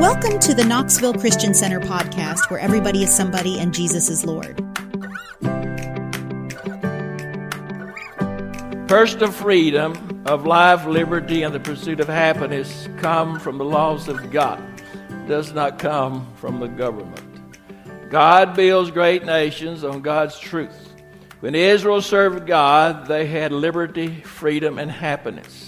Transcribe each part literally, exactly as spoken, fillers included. Welcome to the Knoxville Christian Center podcast, where everybody is somebody and Jesus is Lord. Personal freedom of life, liberty, and the pursuit of happiness come from the laws of God. It does not come from the government. God builds great nations on God's truth. When Israel served God, they had liberty, freedom, and happiness.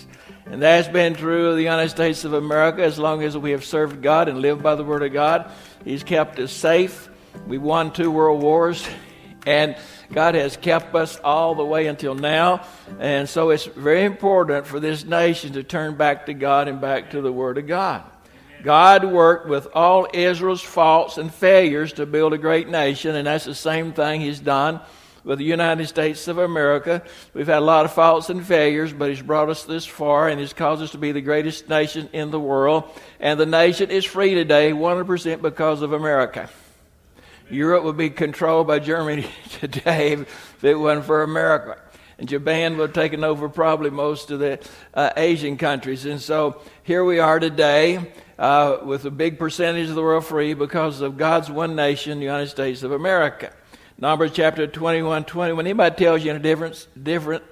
And that's been true of the United States of America as long as we have served God and lived by the Word of God. He's kept us safe. We won two world wars, and God has kept us all the way until now. And so it's very important for this nation to turn back to God and back to the Word of God. God worked with all Israel's faults and failures to build a great nation, and that's the same thing He's done with the United States of America. We've had a lot of faults and failures, but He's brought us this far, and He's caused us to be the greatest nation in the world. And the nation is free today one hundred percent because of America. Europe would be controlled by Germany today if it wasn't for America. And Japan would have taken over probably most of the uh, Asian countries. And so here we are today uh, with a big percentage of the world free because of God's one nation, the United States of America. Numbers chapter twenty-one twenty. When anybody tells you any difference, different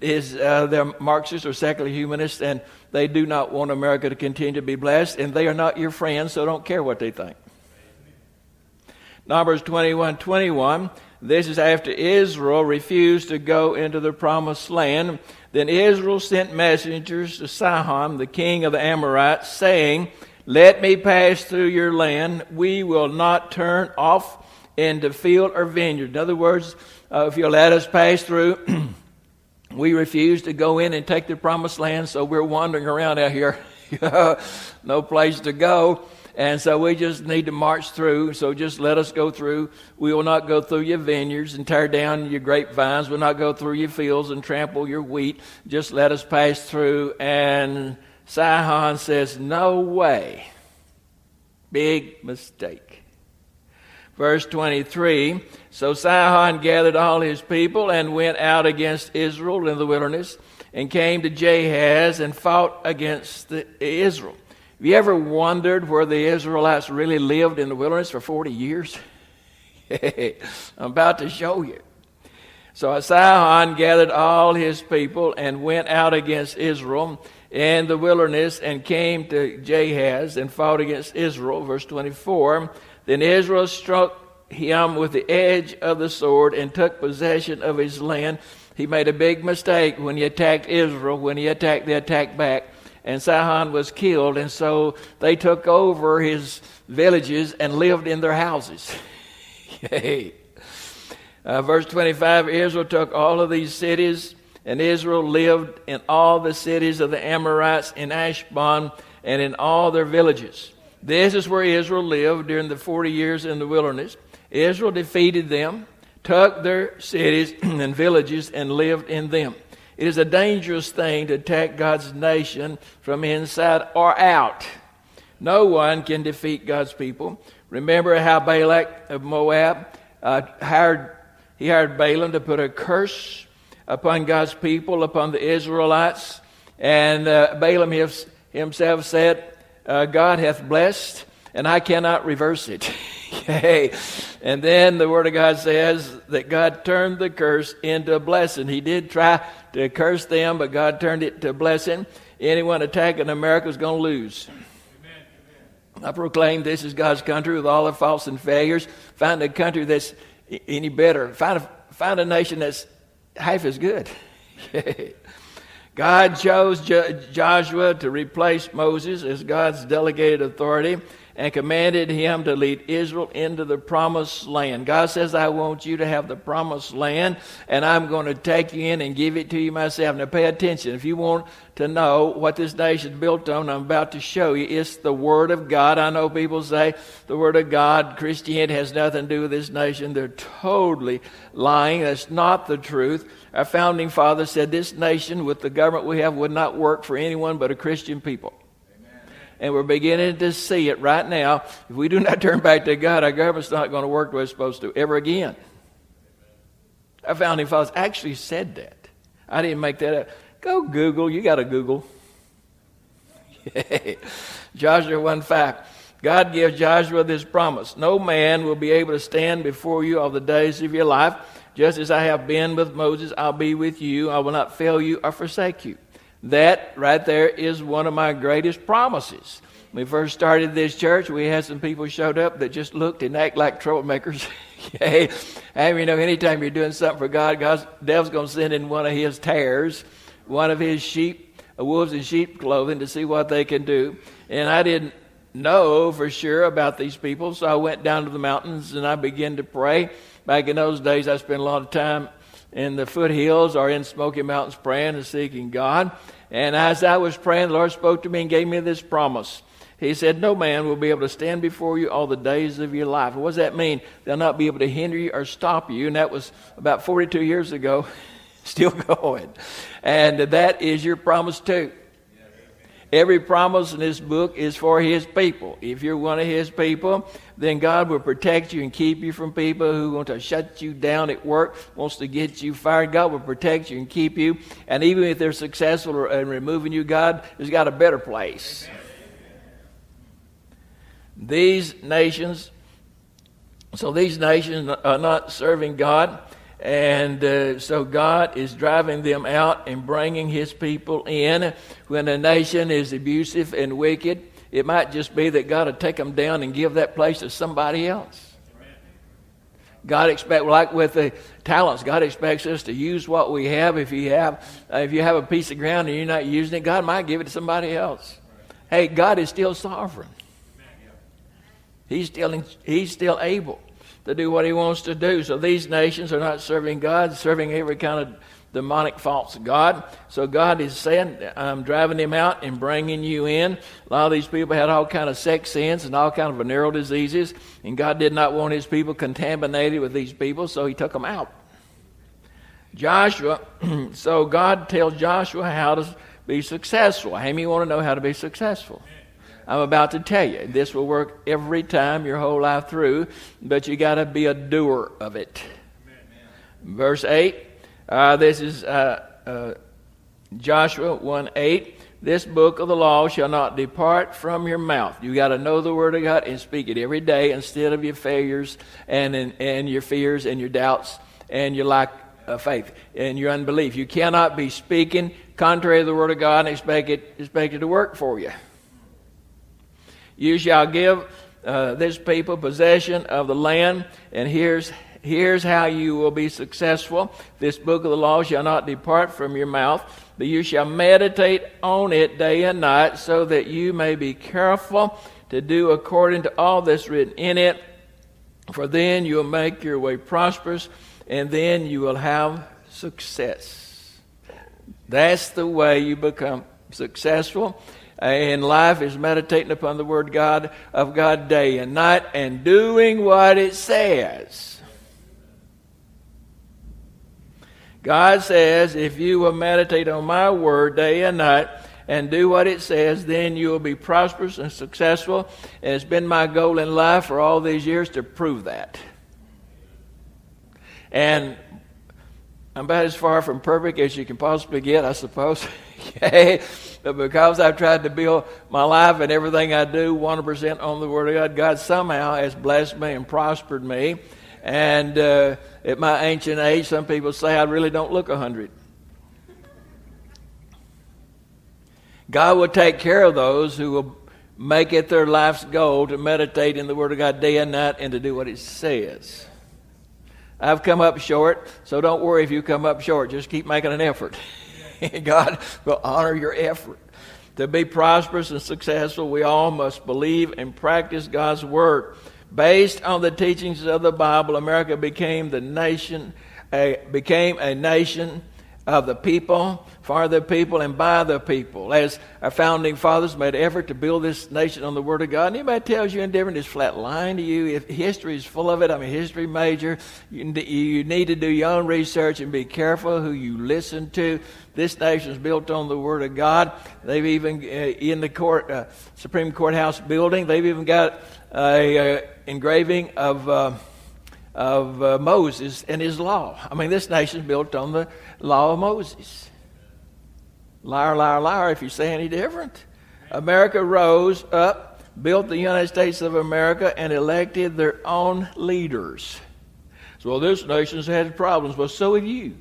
is uh, they're Marxists or secular humanists, and they do not want America to continue to be blessed, and they are not your friends, so don't care what they think. Numbers twenty-one twenty-one. This is after Israel refused to go into the promised land. Then Israel sent messengers to Sihon, the king of the Amorites, saying, "Let me pass through your land. We will not turn off into field or vineyard." In other words, uh, if you'll let us pass through, we refuse to go in and take the promised land, so we're wandering around out here. No place to go. And so we just need to march through, so just let us go through. We will not go through your vineyards and tear down your grapevines. We'll not go through your fields and trample your wheat. Just let us pass through. And Sihon says, "No way." Big mistake. Verse twenty-three, so Sihon gathered all his people and went out against Israel in the wilderness and came to Jahaz and fought against the Israel. Have you ever wondered where the Israelites really lived in the wilderness for forty years? I'm about to show you. So Sihon gathered all his people and went out against Israel in the wilderness and came to Jahaz and fought against Israel. Verse twenty-four, then Israel struck him with the edge of the sword and took possession of his land. He made a big mistake when he attacked Israel. When he attacked, they attacked back. And Sihon was killed, and so they took over his villages and lived in their houses. Yay. Uh, verse twenty-five, Israel took all of these cities, and Israel lived in all the cities of the Amorites in Ashbon and in all their villages. This is where Israel lived during the forty years in the wilderness. Israel defeated them, took their cities and villages, and lived in them. It is a dangerous thing to attack God's nation from inside or out. No one can defeat God's people. Remember how Balak of Moab uh, hired he hired Balaam to put a curse upon God's people, upon the Israelites. And uh, Balaam his, himself said, uh, "God hath blessed, and I cannot reverse it." Okay. And then the Word of God says that God turned the curse into a blessing. He did try to curse them, but God turned it to a blessing. Anyone attacking America is going to lose. Amen. Amen. I proclaim this is God's country with all the faults and failures. Find a country that's any better. Find a, find a nation that's half as good. God chose Jo- Joshua to replace Moses as God's delegated authority and commanded him to lead Israel into the promised land. God says, "I want you to have the promised land, and I'm going to take you in and give it to you myself." Now pay attention. If you want to know what this nation is built on, I'm about to show you. It's the Word of God. I know people say the Word of God, Christianity has nothing to do with this nation. They're totally lying. That's not the truth. Our founding father said this nation with the government we have would not work for anyone but a Christian people. And we're beginning to see it right now. If we do not turn back to God, our government's not going to work the way it's supposed to ever again. Our founding fathers actually said that. I didn't make that up. Go Google. You got to Google. Joshua one five. God gives Joshua this promise. No man will be able to stand before you all the days of your life. Just as I have been with Moses, I'll be with you. I will not fail you or forsake you. That right there is one of my greatest promises. When we first started this church, we had some people showed up that just looked and act like troublemakers. Hey, I mean, you know, anytime you're doing something for God, God's devil's going to send in one of his tares, one of his sheep, wolves in sheep clothing to see what they can do. And I didn't know for sure about these people, so I went down to the mountains and I began to pray. Back in those days, I spent a lot of time in the foothills or in Smoky Mountains praying and seeking God. And as I was praying, the Lord spoke to me and gave me this promise. He said, no man will be able to stand before you all the days of your life. What does that mean? They'll not be able to hinder you or stop you. And that was about forty-two years ago, still going. And that is your promise too. Every promise in this book is for his people. If you're one of his people, then God will protect you and keep you from people who want to shut you down at work, wants to get you fired. God will protect you and keep you. And even if they're successful in removing you, God has got a better place. Amen. These nations, so these nations are not serving God, and uh, so God is driving them out and bringing his people in. When a nation is abusive and wicked, it might just be that God will take them down and give that place to somebody else. God expect, like with the talents, God expects us to use what we have. If you have, uh, if you have a piece of ground and you're not using it, God might give it to somebody else. Hey, God is still sovereign. He's still, he's still able to do what he wants to do. So these nations are not serving God, serving every kind of demonic false god. So God is saying, I'm driving him out and bringing you in. A lot of these people had all kind of sex sins and all kind of venereal diseases, and God did not want his people contaminated with these people, so he took them out. Joshua, so God tells Joshua how to be successful. How many want to know how to be successful? I'm about to tell you, this will work every time your whole life through, but you got to be a doer of it. Amen. Verse eight, uh, this is uh, uh, Joshua one eight. This book of the law shall not depart from your mouth. You got to know the word of God and speak it every day instead of your failures and and, and your fears and your doubts and your lack of faith and your unbelief. You cannot be speaking contrary to the word of God and expect it, expect it to work for you. You shall give uh, this people possession of the land, and here's here's how you will be successful. This book of the law shall not depart from your mouth, but you shall meditate on it day and night, so that you may be careful to do according to all that's written in it. For then you will make your way prosperous, and then you will have success. That's the way you become successful. And life is meditating upon the word God of God day and night and doing what it says. God says, if you will meditate on my word day and night and do what it says, then you will be prosperous and successful. And it's been my goal in life for all these years to prove that. And I'm about as far from perfect as you can possibly get, I suppose. Okay. But because I've tried to build my life and everything I do one hundred percent on the Word of God, God somehow has blessed me and prospered me. And uh, at my ancient age, some people say I really don't look one hundred. God will take care of those who will make it their life's goal to meditate in the Word of God day and night and to do what it says. I've come up short, so don't worry if you come up short. Just keep making an effort. God will honor your effort. To be prosperous and successful, we all must believe and practice God's word. Based on the teachings of the Bible, America became the nation, a, became a nation of the people, for the people, and by the people. As our founding fathers made an effort to build this nation on the word of God, anybody tells you indifferent is flat lying to you. If history is full of it, I'm a history major. You, you need to do your own research and be careful who you listen to. This nation is built on the word of God. They've even uh, in the court, uh, Supreme Courthouse building, they've even got a uh, engraving of. Uh, of uh, Moses and his law. I mean, this nation is built on the law of Moses. Liar, liar, liar, if you're saying any different. America rose up built the United States of America and elected their own leaders. So this nation's had problems, but so have you.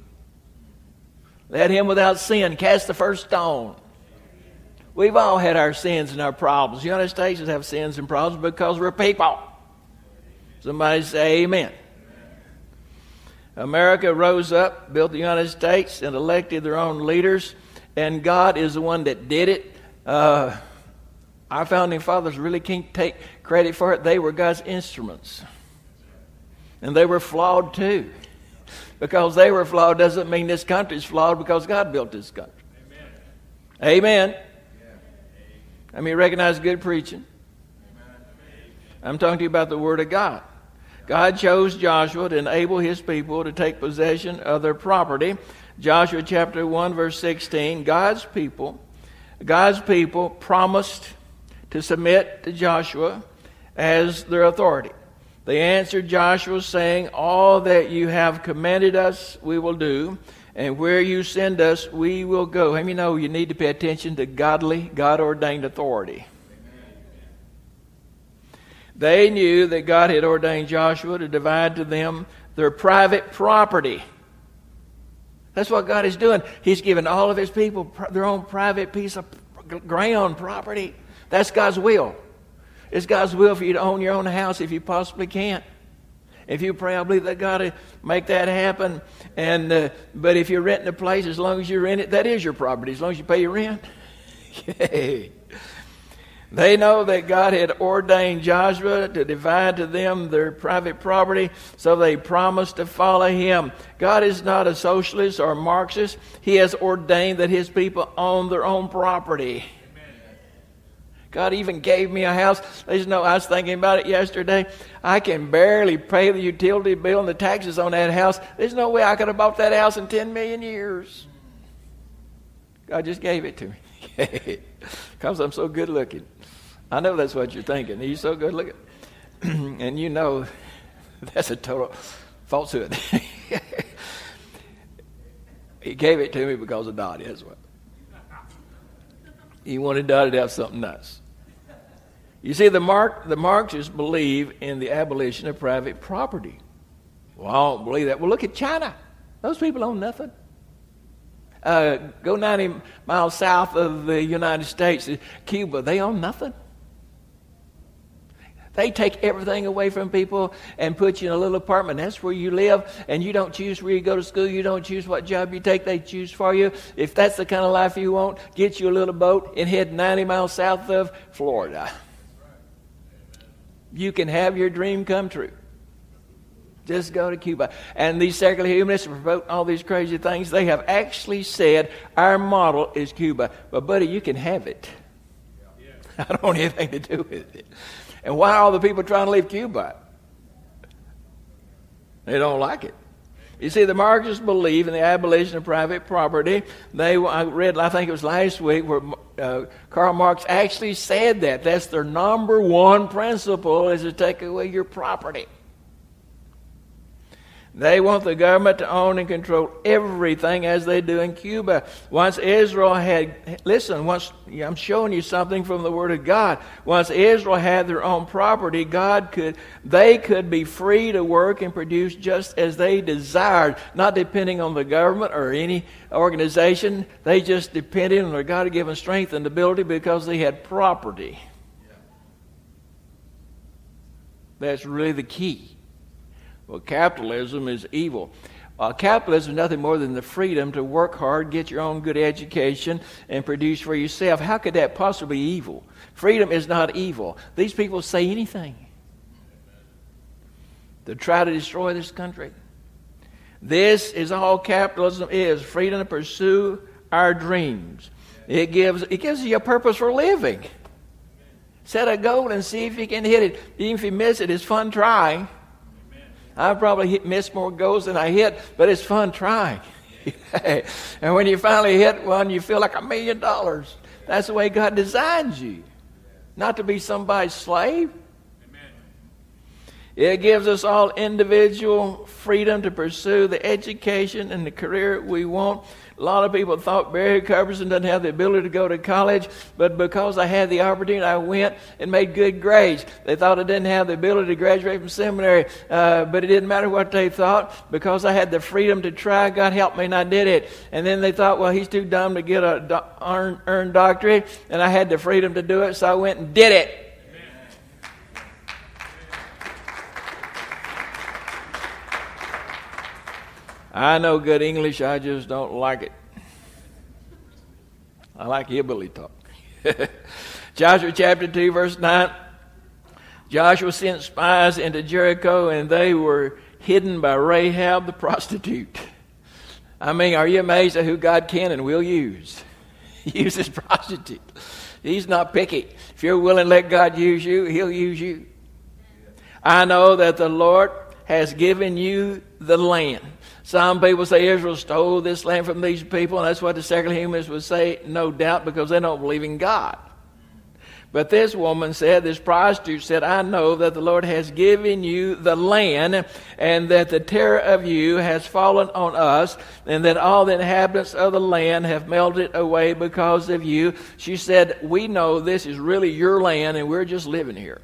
Let him without sin cast the first stone. We've all had our sins and our problems. The United States have sins and problems because we're people. Somebody say amen. America rose up, built the United States, and elected their own leaders. And God is the one that did it. Uh, our founding fathers really can't take credit for it. They were God's instruments. And they were flawed too. Because they were flawed doesn't mean this country's flawed, because God built this country. Amen. Amen. I mean, recognize good preaching. Amen. I'm talking to you about the Word of God. God chose Joshua to enable his people to take possession of their property. Joshua chapter one, verse sixteen, God's people, God's people promised to submit to Joshua as their authority. They answered Joshua, saying, all that you have commanded us, we will do, and where you send us, we will go. And you know, you need to pay attention to godly, God-ordained authority. Amen. They knew that God had ordained Joshua to divide to them their private property. That's what God is doing. He's given all of his people their own private piece of ground property. That's God's will. It's God's will for you to own your own house if you possibly can. If you pray, I believe that God will make that happen. And uh, but if you're renting a place, as long as you rent it, that is your property, as long as you pay your rent. Yay. They know that God had ordained Joshua to divide to them their private property, so they promised to follow him. God is not a socialist or Marxist. He has ordained that his people own their own property. God even gave me a house. They just know, I was thinking about it yesterday. I can barely pay the utility bill and the taxes on that house. There's no way I could have bought that house in ten million years. God just gave it to me. Because I'm so good looking. I know that's what you're thinking. You're so good looking. And you know, that's a total falsehood. He gave it to me because of Dottie, that's what. He wanted Dottie to have something nice. You see, the Mark, the Marxists believe in the abolition of private property. Well, I don't believe that. Well, look at China. Those people own nothing. Uh, go ninety miles south of the United States, Cuba. They own nothing. They take everything away from people and put you in a little apartment. That's where you live, and you don't choose where you go to school. You don't choose what job you take. They choose for you. If that's the kind of life you want, get you a little boat and head ninety miles south of Florida. You can have your dream come true. Just go to Cuba. And these secular humanists promote all these crazy things. They have actually said, our model is Cuba. But, buddy, you can have it. I don't want anything to do with it. And why are all the people trying to leave Cuba? They don't like it. You see, the Marxists believe in the abolition of private property. They, I read, I think it was last week, where uh, Karl Marx actually said that. That's their number one principle, is to take away your property. They want the government to own and control everything, as they do in Cuba. Once Israel had, listen, once I'm showing you something from the Word of God. Once Israel had their own property, God could, they could be free to work and produce just as they desired, not depending on the government or any organization. They just depended on their God-given strength and ability because they had property. That's really the key. Well, capitalism is evil. Uh, capitalism is nothing more than the freedom to work hard, get your own good education, and produce for yourself. How could that possibly be evil? Freedom is not evil. These people say anything to try to destroy this country. This is all capitalism is, freedom to pursue our dreams. It gives, it gives you a purpose for living. Set a goal and see if you can hit it. Even if you miss it, it's fun trying. I probably hit, missed more goals than I hit, but it's fun trying. And when you finally hit one, you feel like a million dollars. That's the way God designed you, not to be somebody's slave. Amen. It gives us all individual freedom to pursue the education and the career we want. A lot of people thought Barry Culberson doesn't have the ability to go to college, but because I had the opportunity, I went and made good grades. They thought I didn't have the ability to graduate from seminary, uh, but it didn't matter what they thought. Because I had the freedom to try, God helped me, and I did it. And then they thought, well, he's too dumb to get a do- earn, earn doctorate, and I had the freedom to do it, so I went and did it. I know good English, I just don't like it. I like hillbilly talk. Joshua chapter two, verse nine. Joshua sent spies into Jericho, and they were hidden by Rahab the prostitute. I mean, are you amazed at who God can and will use? He uses prostitutes. He's not picky. If you're willing to let God use you, he'll use you. I know that the Lord has given you the land. Some people say Israel stole this land from these people, and that's what the secular humanists would say, no doubt, because they don't believe in God. But this woman said, this prostitute said, I know that the Lord has given you the land, and that the terror of you has fallen on us, and that all the inhabitants of the land have melted away because of you. She said, we know this is really your land, and we're just living here.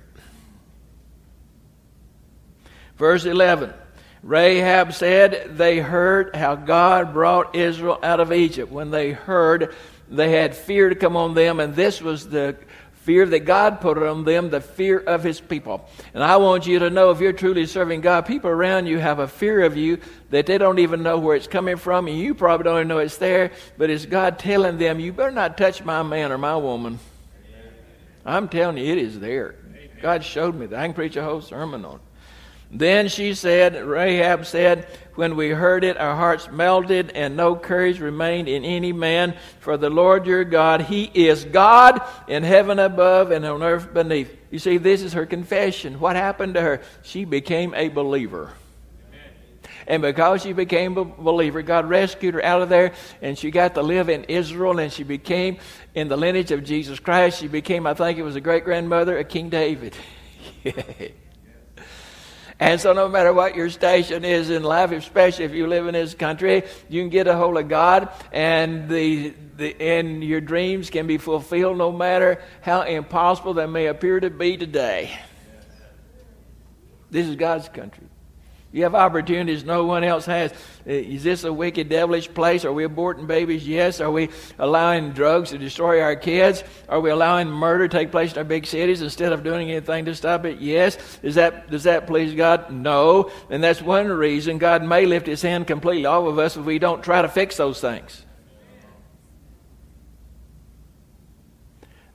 Verse eleven. Rahab said, they heard how God brought Israel out of Egypt. When they heard, they had fear to come on them, and this was the fear that God put on them, the fear of his people. And I want you to know, if you're truly serving God, people around you have a fear of you that they don't even know where it's coming from, and you probably don't even know it's there, but it's God telling them, you better not touch my man or my woman. I'm telling you, it is there. God showed me that. I can preach a whole sermon on it. Then she said, Rahab said, when we heard it, our hearts melted, and no courage remained in any man. For the Lord your God, he is God in heaven above and on earth beneath. You see, this is her confession. What happened to her? She became a believer. And because she became a believer, God rescued her out of there, and she got to live in Israel, and she became in the lineage of Jesus Christ. She became, I think it was a great-grandmother of King David. And so no matter what your station is in life, especially if you live in this country, you can get a hold of God, and the, the and your dreams can be fulfilled no matter how impossible they may appear to be today. This is God's country. You have opportunities no one else has. Is this a wicked, devilish place? Are we aborting babies? Yes. Are we allowing drugs to destroy our kids? Are we allowing murder to take place in our big cities instead of doing anything to stop it? Yes. Is that, does that please God? No. And that's one reason God may lift his hand completely off of us if we don't try to fix those things.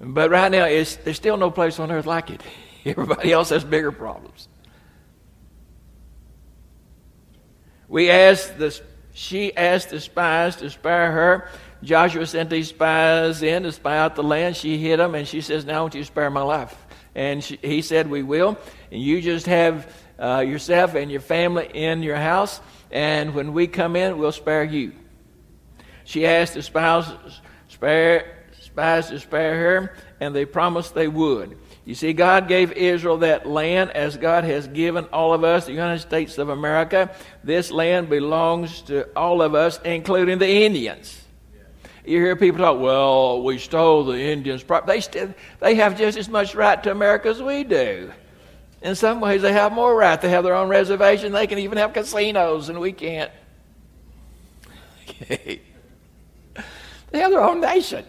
But right now, it's, there's still no place on earth like it. Everybody else has bigger problems. We asked the, she asked the spies to spare her. Joshua sent these spies in to spy out the land. She hid them, and she says, now I want you to spare my life. And she, he said, we will. And you just have uh, yourself and your family in your house, and when we come in, we'll spare you. She asked the spies, spare, spies to spare her, and they promised they would. You see, God gave Israel that land as God has given all of us, the United States of America. This land belongs to all of us, including the Indians. You hear people talk, well, we stole the Indians' property. They, st- they have just as much right to America as we do. In some ways, they have more right. They have their own reservation. They can even have casinos, and we can't. Okay. They have their own nation.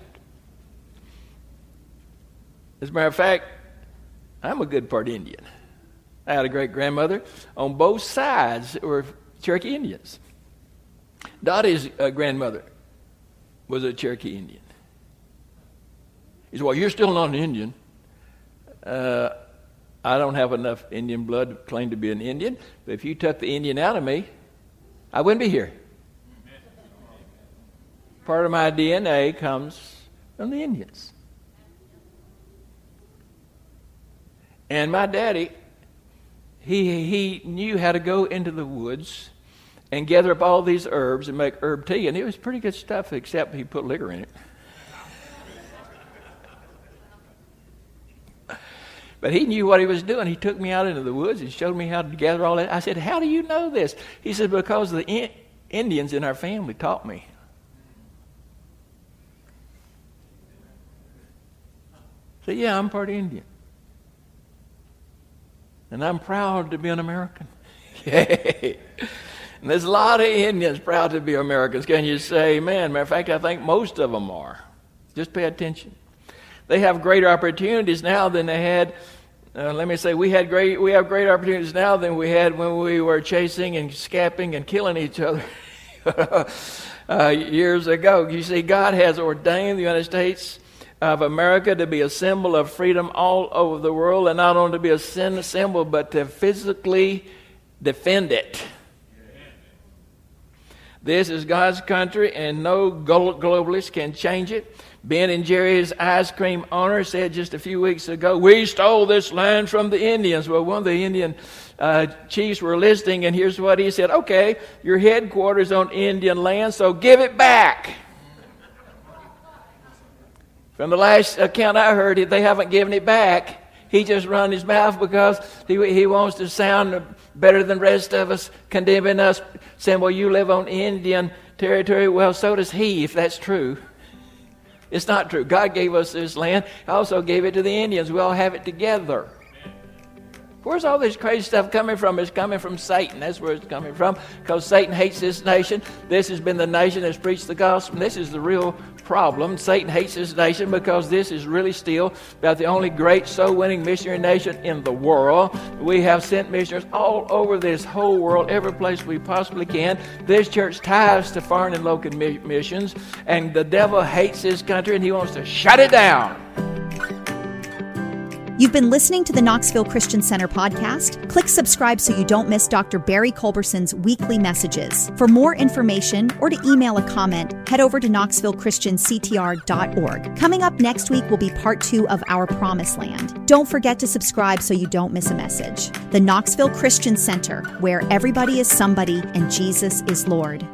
As a matter of fact, I'm a good part Indian. I had a great-grandmother on both sides that were Cherokee Indians. Dottie's uh, grandmother was a Cherokee Indian. He said, well, you're still not an Indian. Uh, I don't have enough Indian blood to claim to be an Indian, but if you took the Indian out of me, I wouldn't be here. Part of my D N A comes from the Indians. And my daddy, he he knew how to go into the woods and gather up all these herbs and make herb tea, and it was pretty good stuff, except he put liquor in it. But he knew what he was doing. He took me out into the woods and showed me how to gather all that. I said, how do you know this? He said, because the in- Indians in our family taught me. Say, yeah, I'm part Indian. And I'm proud to be an American. Yay. And there's a lot of Indians proud to be Americans. Can you say amen? Matter of fact, I think most of them are. Just pay attention. They have greater opportunities now than they had. Uh, let me say, we had great. We have greater opportunities now than we had when we were chasing and scapping and killing each other uh, years ago. You see, God has ordained the United States of America to be a symbol of freedom all over the world, and not only to be a symbol, but to physically defend it. This is God's country, and no globalist can change it. Ben and Jerry's ice cream owner said just a few weeks ago, we stole this land from the Indians. Well, one of the Indian uh, chiefs were listening, and here's what he said. Okay, your headquarters on Indian land, so give it back. From the last account I heard, they haven't given it back. He just run his mouth because he, he wants to sound better than the rest of us, condemning us, saying, well, you live on Indian territory. Well, so does he, if that's true. It's not true. God gave us this land. He also gave it to the Indians. We all have it together. Where's all this crazy stuff coming from? It's coming from Satan. That's where it's coming from, because Satan hates this nation. This has been the nation that's preached the gospel. This is the real problem. Satan hates this nation because this is really still about the only great soul-winning missionary nation in the world. We have sent missionaries all over this whole world, every place we possibly can. This church ties to foreign and local missions, and the devil hates this country, and he wants to shut it down. You've been listening to the Knoxville Christian Center podcast. Click subscribe so you don't miss Doctor Barry Culberson's weekly messages. For more information or to email a comment, head over to knoxville christian c t r dot org. Coming up next week will be part two of Our Promised Land. Don't forget to subscribe so you don't miss a message. The Knoxville Christian Center, where everybody is somebody and Jesus is Lord.